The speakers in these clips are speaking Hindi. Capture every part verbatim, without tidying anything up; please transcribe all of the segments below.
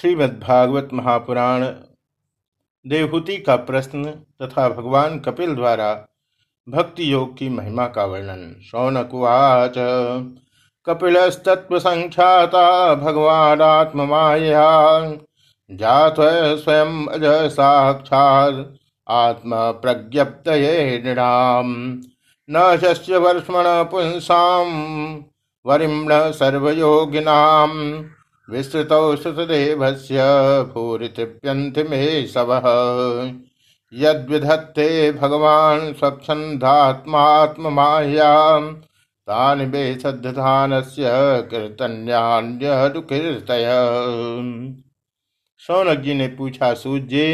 श्रीमद्भागवत महापुराण देहूति का प्रश्न तथा भगवान कपिल द्वारा भक्ति योग की महिमा का वर्णन। शौनक उवाच कपिलस्तत्वसंख्याता भगवानात्ममाया जात स्वयं अज साक्षात् आत्मा प्रज्ञप्तये नृणाम न शस्य वर्ष्मण पुंसाम वरिम्ण सर्वयोगिनाम विस्तृतौ सुतदेवस्य भूरितृप्यन्ति मे सवः यद्विधत्ते भगवान् स्वच्छन्दात्मात्ममायां तानि बेसद्धानस्य कीर्तन्यान्यदुकीर्तय। शौनक जी ने पूछा, सूत जी,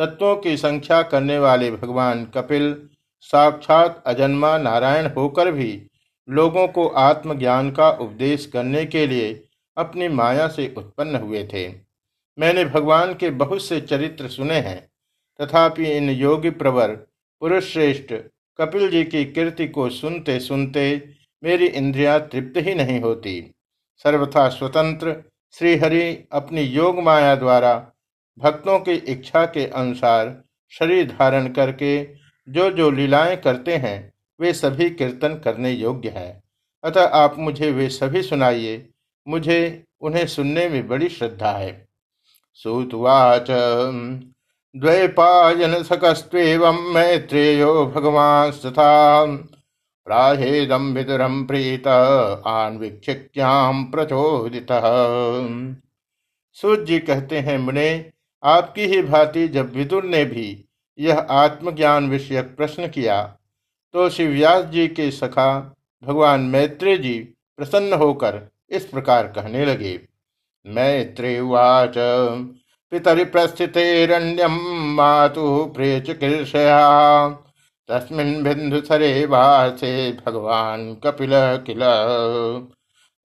तत्वों की संख्या करने वाले भगवान कपिल साक्षात अजन्मा नारायण होकर भी लोगों को आत्मज्ञान का उपदेश करने के लिए अपनी माया से उत्पन्न हुए थे। मैंने भगवान के बहुत से चरित्र सुने हैं, तथापि इन योगी प्रवर पुरुष श्रेष्ठ कपिल जी की कीर्ति को सुनते सुनते मेरी इंद्रियां तृप्त ही नहीं होती। सर्वथा स्वतंत्र श्री हरि अपनी योग माया द्वारा भक्तों की इच्छा के अनुसार शरीर धारण करके जो जो लीलाएं करते हैं वे सभी कीर्तन करने योग्य है। अतः आप मुझे वे सभी सुनाइए, मुझे उन्हें सुनने में बड़ी श्रद्धा है। सूत उवाच द्वैपायन सकस्त्वेवं मैत्रेयो भगवांस्तथा प्राहेदं विदुरं प्रीत आन्वीक्षिक्यां प्रचोदितः। सूत जी कहते हैं, मुने, आपकी ही भांति जब विदुर ने भी यह आत्मज्ञान विषयक प्रश्न किया तो शिव व्यास जी के सखा भगवान मैत्रेय जी प्रसन्न होकर इस प्रकार कहने लगे। मैत्रेय उवाच पितरि प्रस्थितेरण्यं मातुः प्रिय चिकीर्षया तस्मिन् विन्दुसरे वासे भगवान् कपिलः किल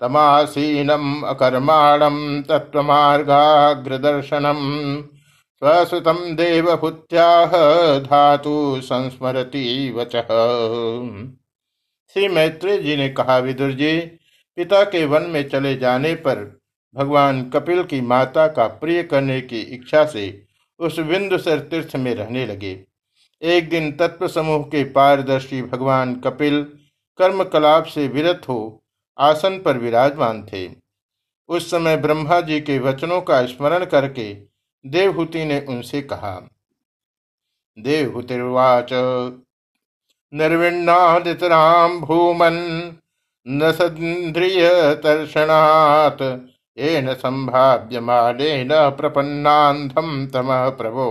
तमासीनम् अकर्माणं तत्त्वमार्गाग्रदर्शनं स्वसुतं देवहूत्याह धातु संस्मरति वचः। श्री मैत्रेय जी ने कहा, विदुर जी, पिता के वन में चले जाने पर भगवान कपिल की माता का प्रिय करने की इच्छा से उस विन्दुसर तीर्थ में रहने लगे। एक दिन तत्व समूह के पारदर्शी भगवान कपिल कर्मकलाप से विरत हो आसन पर विराजमान थे। उस समय ब्रह्मा जी के वचनों का स्मरण करके देवहूति ने उनसे कहा। देवहूतिर्वाच निर्विण्णादितरां भूमन् न सन्द्रियतर्षणात् येन सम्भाव्यमानेन प्रपन्नान्धं तमः प्रभो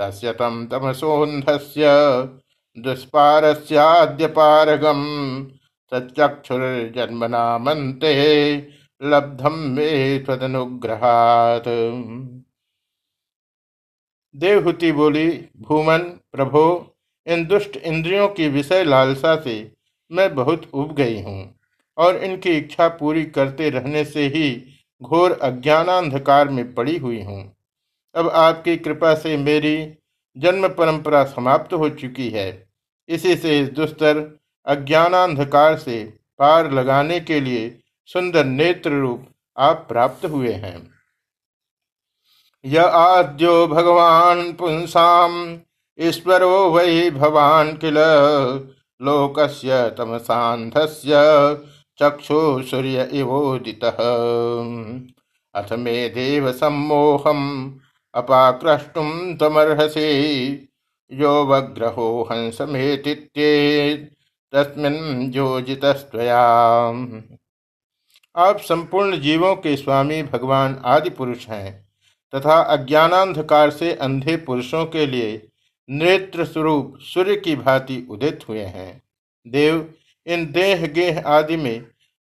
तस्य तं तमसोऽन्धस्य दुष्पारस्याद्यपारगं तच्चक्षुर्जन्मनामन्ते लब्धं मे त्वदनुग्रहात्। देवहूति बोली, भूमन प्रभो, इन दुष्ट इंद्रियों की विषय लालसा से मैं बहुत उब गई हूँ और इनकी इच्छा पूरी करते रहने से ही घोर अज्ञानांधकार में पड़ी हुई हूँ। अब आपकी कृपा से मेरी जन्म परंपरा समाप्त हो चुकी है। इसी से इस दुस्तर अज्ञानांधकार से पार लगाने के लिए सुंदर नेत्र रूप आप प्राप्त हुए हैं। य आद्यो भगवान पुंसाम ईश्वरो वै भवान किल लोकस्य तमसान्धस्य चक्षु सूर्य इवोदितः अथ मे देव सम्मोहम् अपाक्रष्टुं तमर्हसि यो वग्रहो हंसमेतित्ये तस्मिन् योजितस्त्वया। आप संपूर्ण जीवों के स्वामी भगवान आदि पुरुष हैं तथा अज्ञानांधकार से अंधे पुरुषों के लिए नेत्र स्वरूप सूर्य की भांति उदित हुए हैं। देव, इन देह गेह आदि में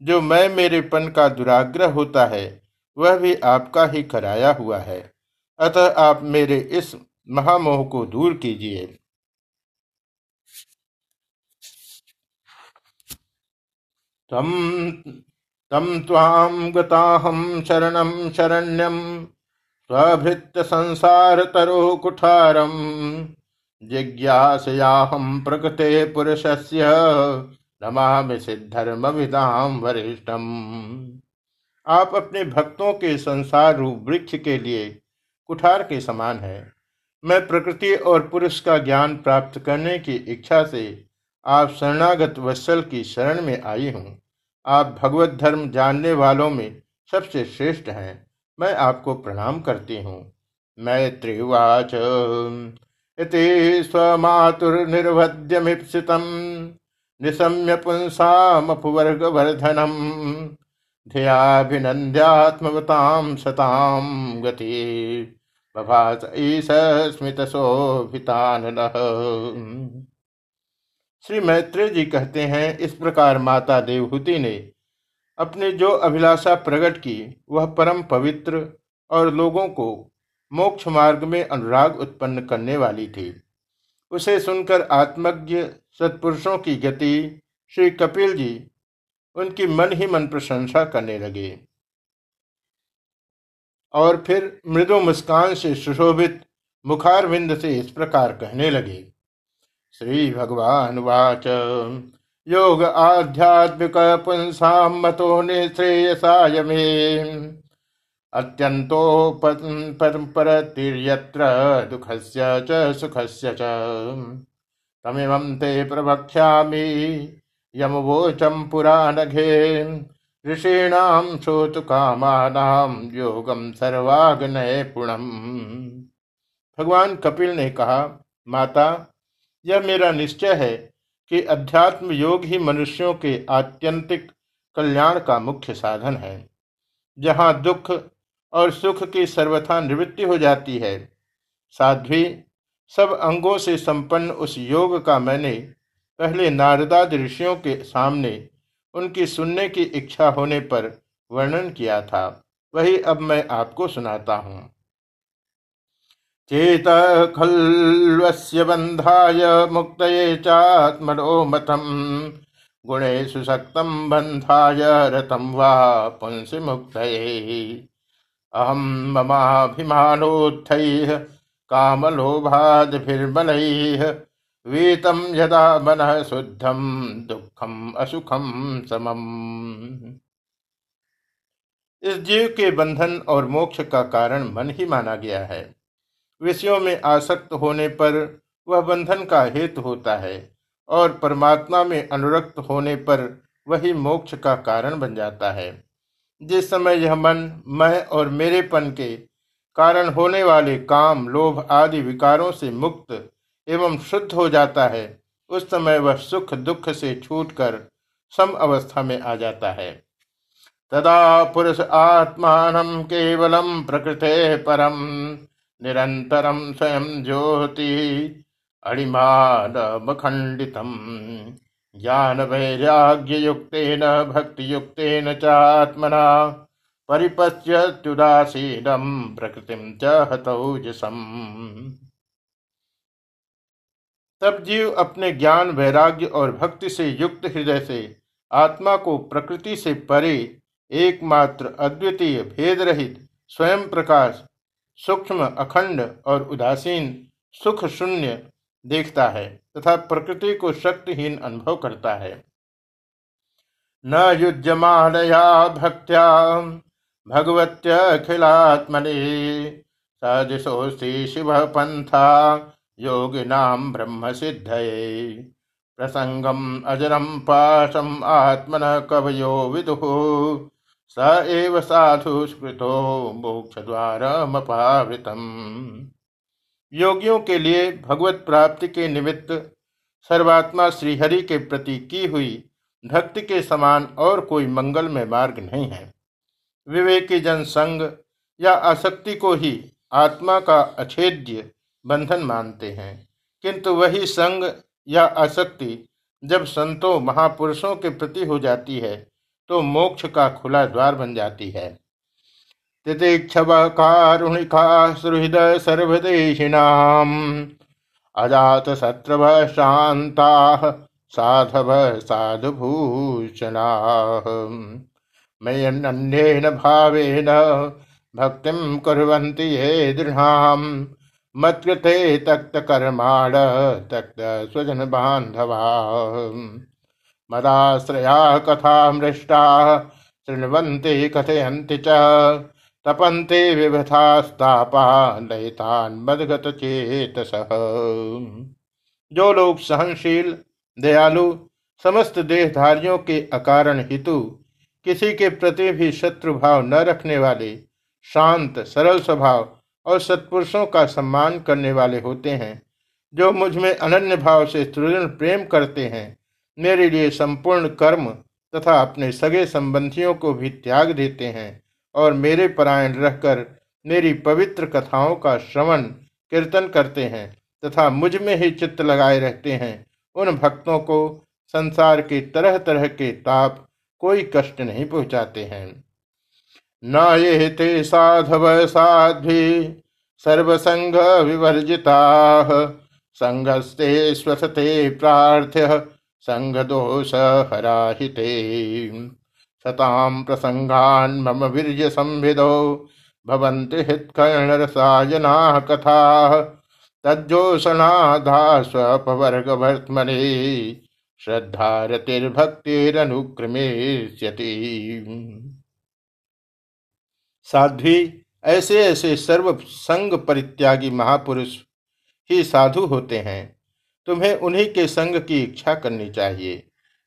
जो मैं मेरेपन का दुराग्रह होता है वह भी आपका ही कराया हुआ है। अतः आप मेरे इस महामोह को दूर कीजिए। तम तम त्वाम गताहं शरणं शरण्यं त्वभृत्त संसार तरो कुठारम जिज्ञासयाहं प्रकृते पुरुषस्य नमामि सिद्धर्मविदां वरिष्ठम्। आप अपने भक्तों के संसार रूप वृक्ष के लिए कुठार के समान है। मैं प्रकृति और पुरुष का ज्ञान प्राप्त करने की इच्छा से आप शरणागत वत्सल की शरण में आई हूँ। आप भगवत धर्म जानने वालों में सबसे श्रेष्ठ हैं। मैं आपको प्रणाम करती हूँ। मैत्रेय उवाच इति स्वमातुर्निर्वध्यमीप्सितं निशम्य पुंसामपवर्गवर्धनम् धियाभिनन्द्यात्मवतां सतां गतिं बभास ईश स्मितशोभिताननः। श्री मैत्रेय जी कहते हैं, इस प्रकार माता देवहूति ने अपने जो अभिलाषा प्रकट की वह परम पवित्र और लोगों को मोक्ष मार्ग में अनुराग उत्पन्न करने वाली थी। उसे सुनकर आत्मज्ञ सत्पुरुषों की गति श्री कपिल जी उनकी मन ही मन प्रशंसा करने लगे और फिर मृदु मुस्कान से सुशोभित मुखारविंद से इस प्रकार कहने लगे। श्री भगवान वाच योग आध्यात्मिक पुंसाम मतो निश्रेयसाय में अत्यंतो परतिर्यत्र दुखस्य च सुखस्य च तमिमं ते प्रवक्ष्यामि यमवोचं पुराणघे ऋषीणां शोतुकामानां योगं सर्वाग्नये पुणम्। भगवान कपिल ने कहा, माता, यह मेरा निश्चय है कि अध्यात्म योग ही मनुष्यों के आत्यंतिक कल्याण का मुख्य साधन है। जहाँ दुख और सुख की सर्वथा निवृत्ति हो जाती है, साध्वी, सब अंगों से संपन्न उस योग का मैंने पहले नारदादि ऋषियों के सामने उनकी सुनने की इच्छा होने पर वर्णन किया था, वही अब मैं आपको सुनाता हूँ। चेत खल्वस्य बंधाय मुक्तये चात्मनो मतम् गुणेषु सक्तं बन्धाय रतं वा पुंसि मुक्तये अहं ममाभिमानोत्थैः कामलोभाद्भिर्बलैः वीतं यदा मनः शुद्धं दुःखं असुखं समम्। इस जीव के बंधन और मोक्ष का कारण मन ही माना गया है। विषयों में आसक्त होने पर वह बंधन का हेतु होता है और परमात्मा में अनुरक्त होने पर वही मोक्ष का कारण बन जाता है। जिस समय यह मन मैं और मेरेपन के कारण होने वाले काम लोभ आदि विकारों से मुक्त एवं शुद्ध हो जाता है, उस समय वह सुख दुख से छूटकर सम अवस्था में आ जाता है। तदा पुरुष आत्मानं केवलं प्रकृते परम निरंतरम स्वयं ज्योति अणिमानमखंडितम ज्ञान वैराग्ययुक्तेन भक्तियुक्तेन चात्मना परिपश्यत्युदासीनं प्रकृतिं च हतौजसं। तब जीव अपने ज्ञान वैराग्य और भक्ति से युक्त हृदय से आत्मा को प्रकृति से परे एकमात्र अद्वितीय भेद रहित स्वयं प्रकाश सूक्ष्म अखंड और उदासीन सुख शून्य देखता है तथा प्रकृति को शक्तिहीन अनुभव करता है। न युज्यमानया भक्त्या भगवत्यखिलात्मनि सदृशोऽस्ति शिवः पन्था योगिनां ब्रह्म सिद्धये प्रसंगम अजरम पाशम आत्मनः कवयो विदुः स एव साधु स्कृतो मोक्षद्वारमपावृतम्। योगियों के लिए भगवत प्राप्ति के निमित्त सर्वात्मा श्रीहरि के प्रति की हुई भक्ति के समान और कोई मंगलमय मार्ग नहीं है। विवेकी जन संग या आसक्ति को ही आत्मा का अछेद्य बंधन मानते हैं, किंतु वही संग या आसक्ति जब संतों महापुरुषों के प्रति हो जाती है तो मोक्ष का खुला द्वार बन जाती है। तितिक्षव कारुणिका सुहृद सर्वदेशिनाम अजात शत्रव शांता साधव साधुभूषणा मयि नन्येन भावेन भक्तिं कुर्वन्ति ये दृढां मत्कृते तक्त कर्माण तक्त स्वजन बांधवा मदाश्रया कथा मृष्टा शृण्वन्ति कथयन्ति च तपन्ते विवृथास्तापा लयितान् मद्गत चेतसः। जो लोग सहनशील, दयालु, समस्त देहधारियों के अकारण हितु, किसी के प्रति भी शत्रुभाव न रखने वाले, शांत, सरल स्वभाव और सत्पुरुषों का सम्मान करने वाले होते हैं, जो मुझ में अनन्य भाव से दृढ़ प्रेम करते हैं, मेरे लिए संपूर्ण कर्म तथा अपने सगे संबंधियों को भी त्याग देते हैं और मेरे परायण रहकर मेरी पवित्र कथाओं का श्रवण कीर्तन करते हैं तथा मुझ में ही चित्त लगाए रहते हैं, उन भक्तों को संसार के तरह तरह के ताप कोई कष्ट नहीं पहुँचाते हैं। न ये ते साधव साध्वी सर्वसंग विवर्जिता संगस्ते स्वसते प्रार्थ्य संग दोष हराहिते सताम प्रसंगान मम वीर्य संविदो भवन्ति हितकर्ण रसायना कथा तज्जोषणाधा स्वपवर्गवर्त्मने श्रद्धारतिर्भक्तिरनुक्रमेष्यति। साध्वी, ऐसे ऐसे सर्व संग परित्यागी महापुरुष ही साधु होते हैं। तुम्हें उन्हीं के संग की इच्छा करनी चाहिए,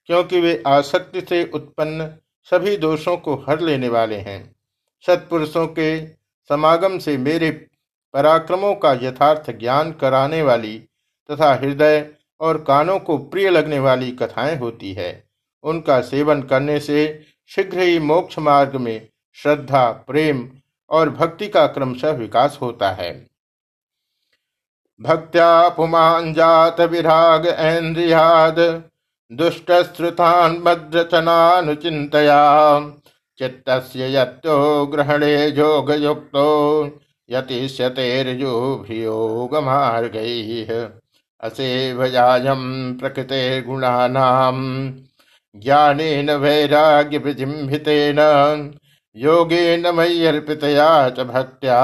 क्योंकि वे आसक्ति से उत्पन्न सभी दोषों को हर लेने वाले हैं। सत्पुरुषों के समागम से मेरे पराक्रमों का यथार्थ ज्ञान कराने वाली तथा हृदय और कानों को प्रिय लगने वाली कथाएं होती है। उनका सेवन करने से शीघ्र ही मोक्ष मार्ग में श्रद्धा, प्रेम और भक्ति का क्रमशः विकास होता है। भक्त्या पुमान जात विराग ऐन्द्रियाद दुष्टश्रुतान् मद्रचनानुचिन्तया चित्तस्य यत्तो ग्रहणे योगयुक्तो यतिष्यतेर्योभियोगमार्गैः असेवयायं प्रकृतेर्गुणानां ज्ञानेन वैराग्यप्रतिम्भितेन योगेन मय्यर्पितया च भक्त्या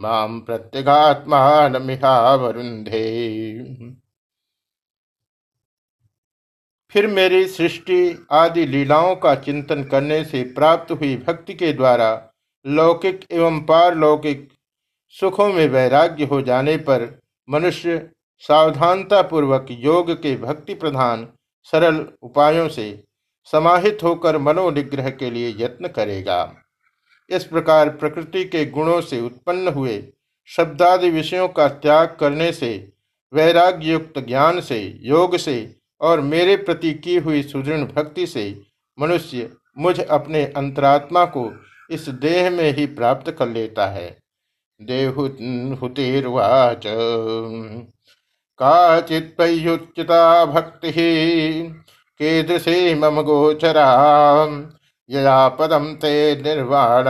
मां प्रत्यगात्मानमिहावरुन्धे। फिर मेरी सृष्टि आदि लीलाओं का चिंतन करने से प्राप्त हुई भक्ति के द्वारा लौकिक एवं पारलौकिक सुखों में वैराग्य हो जाने पर मनुष्य सावधानतापूर्वक योग के भक्ति प्रधान सरल उपायों से समाहित होकर मनोनिग्रह के लिए यत्न करेगा। इस प्रकार प्रकृति के गुणों से उत्पन्न हुए शब्दादि विषयों का त्याग करने से, वैराग्य युक्त ज्ञान से, योग से और मेरे प्रति की हुई सुदृढ़ भक्ति से मनुष्य मुझ अपने अंतरात्मा को इस देह में ही प्राप्त कर लेता है। देहूतिर्वाच काचित् पय्युच्युता भक्ति कीदृशी मम गोचरा यया पदम ते निर्वाण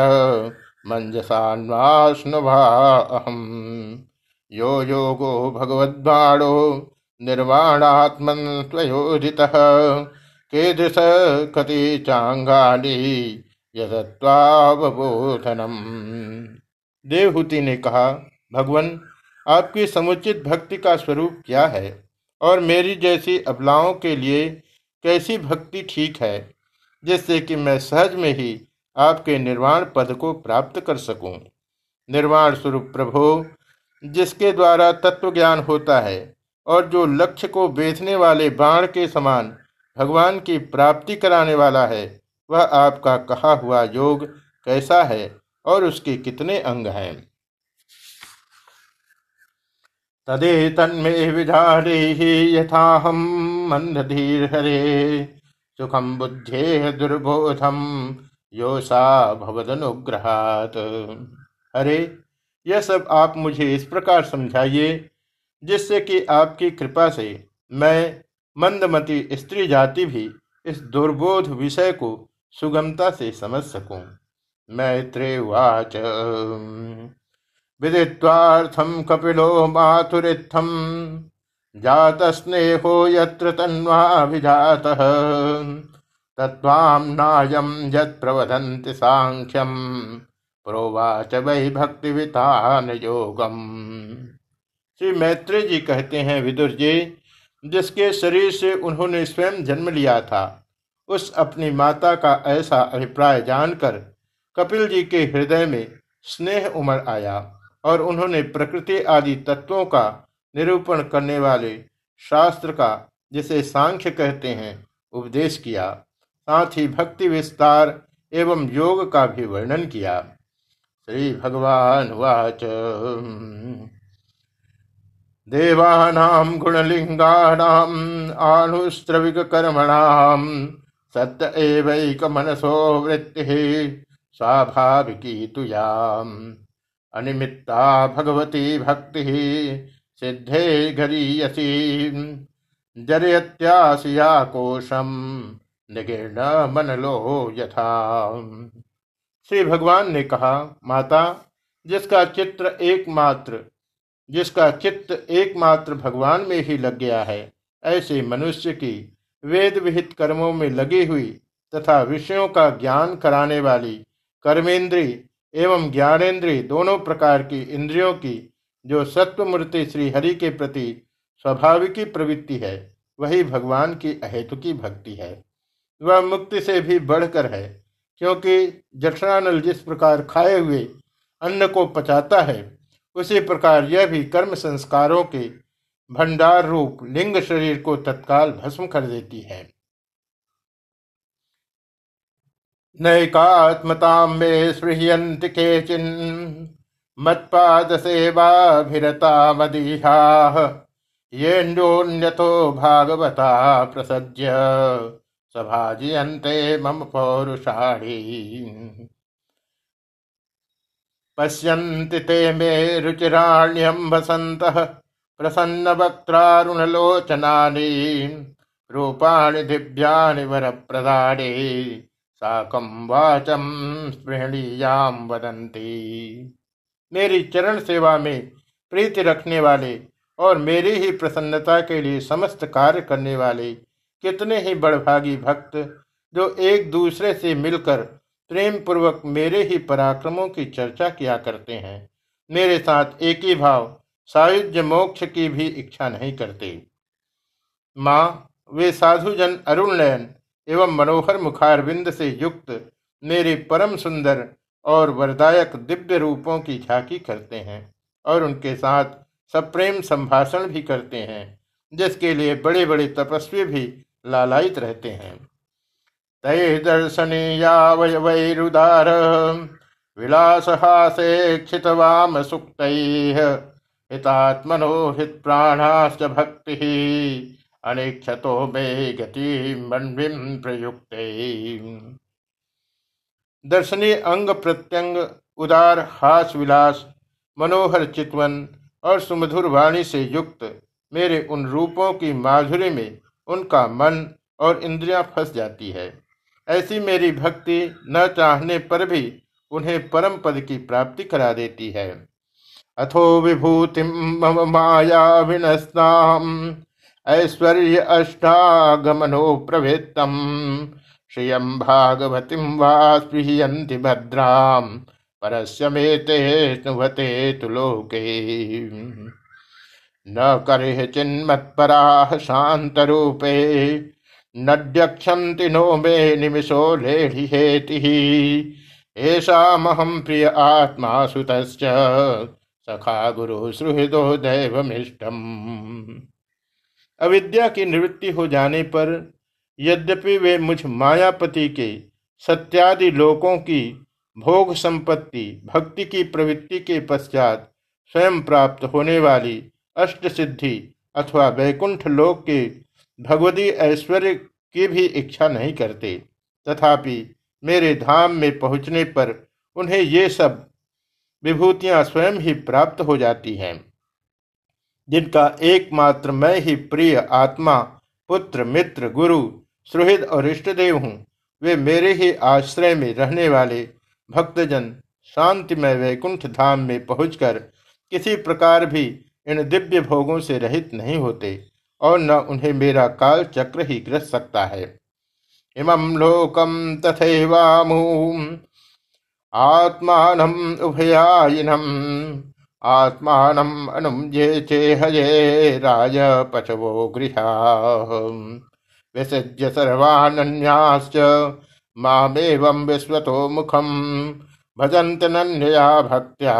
मंजसान्वास्नुभाहं यो योगो भगवद्बाणो निर्वाणात्मन्त्वयोदितः केदृश कति चांगाली यदत्वावबोधनम्। देवहूति ने कहा, भगवन, आपकी समुचित भक्ति का स्वरूप क्या है और मेरी जैसी अबलाओं के लिए कैसी भक्ति ठीक है, जिससे कि मैं सहज में ही आपके निर्वाण पद को प्राप्त कर सकूं। निर्वाण स्वरूप प्रभो, जिसके द्वारा तत्वज्ञान होता है और जो लक्ष्य को बेधने वाले बाण के समान भगवान की प्राप्ति कराने वाला है, वह आपका कहा हुआ योग कैसा है और उसके कितने अंग हैं। तदे तन्मे विधारे यथाहं मंदधीर हरे सुखम बुद्धे दुर्बोधम योसा भवदनुग्रहात्। हरे, यह सब आप मुझे इस प्रकार समझाइए जिससे कि आपकी कृपा से मैं मंदमती स्त्री जाति भी इस दुर्बोध विषय को सुगमता से समझ सकूं। मैत्रेय उवाच विदित्वार्थं कपिलो मातुरित्थं जातस्नेहो यत्र तन्वाभिजातः तत्त्वां नायं यत्प्रवदन्ति सांख्यं प्रोवाच वै भक्तिवितान योगम। श्री मैत्रेय जी कहते हैं, विदुर जी, जिसके शरीर से उन्होंने स्वयं जन्म लिया था उस अपनी माता का ऐसा अभिप्राय जानकर कपिल जी के हृदय में स्नेह उमड़ आया और उन्होंने प्रकृति आदि तत्वों का निरूपण करने वाले शास्त्र का, जिसे सांख्य कहते हैं, उपदेश किया। साथ ही भक्ति विस्तार एवं योग का भी वर्णन किया। श्री भगवान वाच देवानां गुणलिंगानां आनुश्रविक कर्मणां सत्य एवैक मनसो वृत्ति स्वाभाविकी तुयाम अनिमित्ता भगवती भक्ति सिद्धे घरीयसी जरयत्यासिया कोशम निगीर्ण मनलो यथा। श्री भगवान ने कहा, माता, जिसका चित्र एकमात्र जिसका चित्त एकमात्र भगवान में ही लग गया है, ऐसे मनुष्य की वेद विहित कर्मों में लगी हुई तथा विषयों का ज्ञान कराने वाली कर्मेंद्री एवं ज्ञानेन्द्रीय दोनों प्रकार की इंद्रियों की जो सत्वमूर्ति श्री हरि के प्रति स्वाभाविकी प्रवृत्ति है, वही भगवान की अहेतुकी भक्ति है। वह मुक्ति से भी बढ़कर है, क्योंकि जठरानल जिस प्रकार खाए हुए अन्न को पचाता है, उसी प्रकार यह भी कर्म संस्कारों के भंडार रूप लिंग शरीर को तत्काल भस्म कर देती है। नैकात्मतां मे स्पृहयन्ति केचिन् मत्पाद सेवाभिरता मदीहाः येऽन्योन्यतो भागवता प्रसज्य सभाजयन्ते मम पौरुषाणि पश्यन्ति ते मे रुचिराण्यं वसन्तः प्रसन्नवक्त्रारुणलोचनानि रूपाणि दिव्यानि वरप्रदानि साकं वाचं स्पृहणीयां वदन्ति। मेरी चरण सेवा में प्रीति रखने वाले और मेरी ही प्रसन्नता के लिए समस्त कार्य करने वाले कितने ही बड़भागी भक्त जो एक दूसरे से मिलकर प्रेम पूर्वक मेरे ही पराक्रमों की चर्चा किया करते हैं, मेरे साथ एक ही भाव सायुज्य मोक्ष की भी इच्छा नहीं करते। माँ, वे साधुजन अरुण नयन एवं मनोहर मुखारविंद से युक्त मेरे परम सुंदर और वरदायक दिव्य रूपों की झांकी करते हैं और उनके साथ सप्रेम संभाषण भी करते हैं, जिसके लिए बड़े बड़े तपस्वी भी लालायित रहते हैं। तये दर्शनीयावयवैरुदार विलासहासे क्षितवाम सुक्तैः हितात्मनो हित प्राणाश्च भक्तिः अनेक्षतो मे गतिं मन्विं प्रयुक्तैः। दर्शनीय अंग प्रत्यंग, उदार हास विलास, मनोहर चितवन और सुमधुर वाणी से युक्त मेरे उन रूपों की माधुरी में उनका मन और इंद्रियां फंस जाती है। ऐसी मेरी भक्ति न चाहने पर भी उन्हें परम पद की प्राप्ति करा देती है। अथो विभूतिम मम माया विनस्ताम ऐश्वर्य अष्टागमनो प्रवृत्तम श्रियं भागवतीं वा स्पृहयन्ति भद्राम परस्यमेते नुवते तुलोके न करे चिन्मत्पराः शान्तरूपे नड्यक्षन्ति नो मे निमिषो लेढिहेतिः एषामहं प्रिय आत्मा सुतश्च सखा गुरु सुहृदो दैवमिष्टम्। अविद्या की निवृत्ति हो जाने पर यद्यपि वे मुझ मायापति के सत्यादि लोकों की भोग संपत्ति भक्ति की प्रवृत्ति के पश्चात स्वयं प्राप्त होने वाली अष्ट सिद्धि अथवा वैकुंठ लोक के भगवदी ऐश्वर्य की भी इच्छा नहीं करते, तथापि मेरे धाम में पहुँचने पर उन्हें ये सब विभूतियाँ स्वयं ही प्राप्त हो जाती हैं, जिनका एकमात्र मैं ही प्रिय आत्मा, पुत्र, मित्र, गुरु, सुहृद और इष्टदेव हूँ। वे मेरे ही आश्रय में रहने वाले भक्तजन शांतिमय वैकुंठ धाम में पहुँचकर किसी प्रकार भी इन दिव्य भोगों से रहित नहीं होते और न उन्हें मेरा काल चक्र ही ग्रस सकता है। इमं लोकम तथैवामुम् आत्मानम् उभयायिनम् आत्मानम् अनुम् ये चेहये राज पचवो गृहा विसृज्य सर्वानन्याश्च मामेवं विश्वतो मुखम भजन्त नन्यया भक्त्या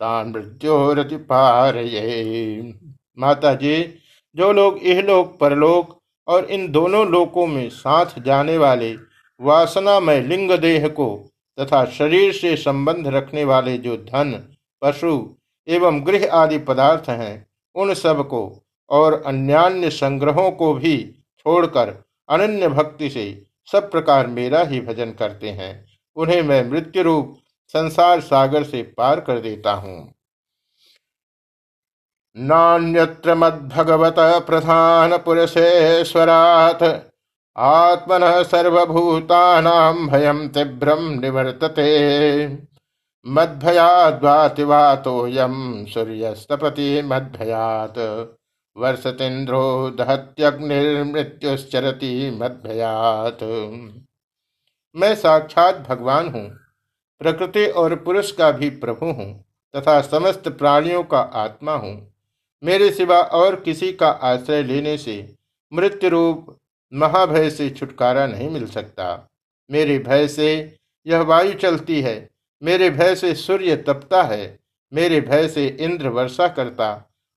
तान् मृत्योरतिपारये। माता जी, जो लोग इहलोक परलोक और इन दोनों लोकों में साथ जाने वाले वासनामय लिंग देह को तथा शरीर से संबंध रखने वाले जो धन पशु एवं गृह आदि पदार्थ हैं, उन सब को और अन्यान्य संग्रहों को भी छोड़कर अनन्य भक्ति से सब प्रकार मेरा ही भजन करते हैं, उन्हें मैं मृत्यु रूप संसार सागर से पार कर देता हूँ। नान्यत्र मद्भगवत प्रधान पुरुषेश्वरात् आत्मनः सर्वभूतानां भयं तीव्रं निवर्तते। मद्भयाद्वातिवातोऽयं सूर्यस्तपति मद्भयात् वर्षतेन्द्रो दहत्यग्निर्मृत्युश्चरति मद्भयात्। मैं साक्षात भगवान हूँ, प्रकृति और पुरुष का भी प्रभु हूँ तथा समस्त प्राणियों का आत्मा हूँ। मेरे सिवा और किसी का आश्रय लेने से मृत्यु रूप महाभय से छुटकारा नहीं मिल सकता। मेरे भय से यह वायु चलती है, मेरे भय से सूर्य तपता है, मेरे भय से इंद्र वर्षा करता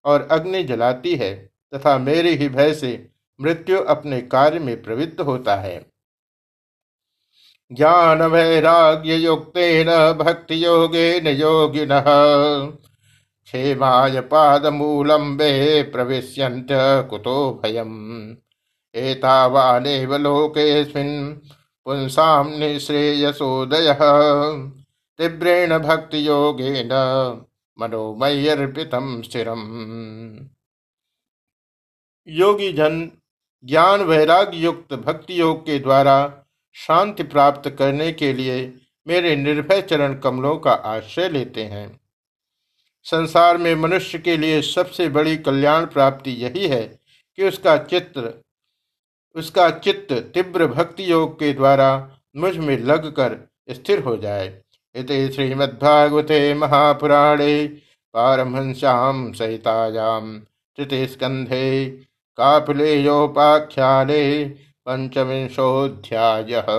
और अग्नि जलाती है तथा मेरे ही भय से मृत्यु अपने कार्य में प्रवृत्त होता है। ज्ञान वैराग्य युक्तेन भक्ति योगेन योगिनः क्षेमाय पादमूलम्बे प्रविश्यन्त कुतो भयम्। एतावानेव लोकेऽस्मिन् पुंसां निःश्रेयसोदयः तीव्रेण भक्ति योगेन मनोमय्यर्पितं स्थिरम्। योगी जन ज्ञान वैराग्य युक्त भक्ति योग के द्वारा शांति प्राप्त करने के लिए मेरे निर्भय चरण कमलों का आश्रय लेते हैं। संसार में मनुष्य के लिए सबसे बड़ी कल्याण प्राप्ति यही है कि उसका चित्र उसका चित्त तीव्र भक्ति योग के द्वारा मुझ में लगकर स्थिर हो जाए। इति श्रीमद्भागवते महापुराणे पारमहंस्यां संहितायां तृतीय स्कंधे कापिलेयोपाख्याने पंचविंशोऽध्यायः।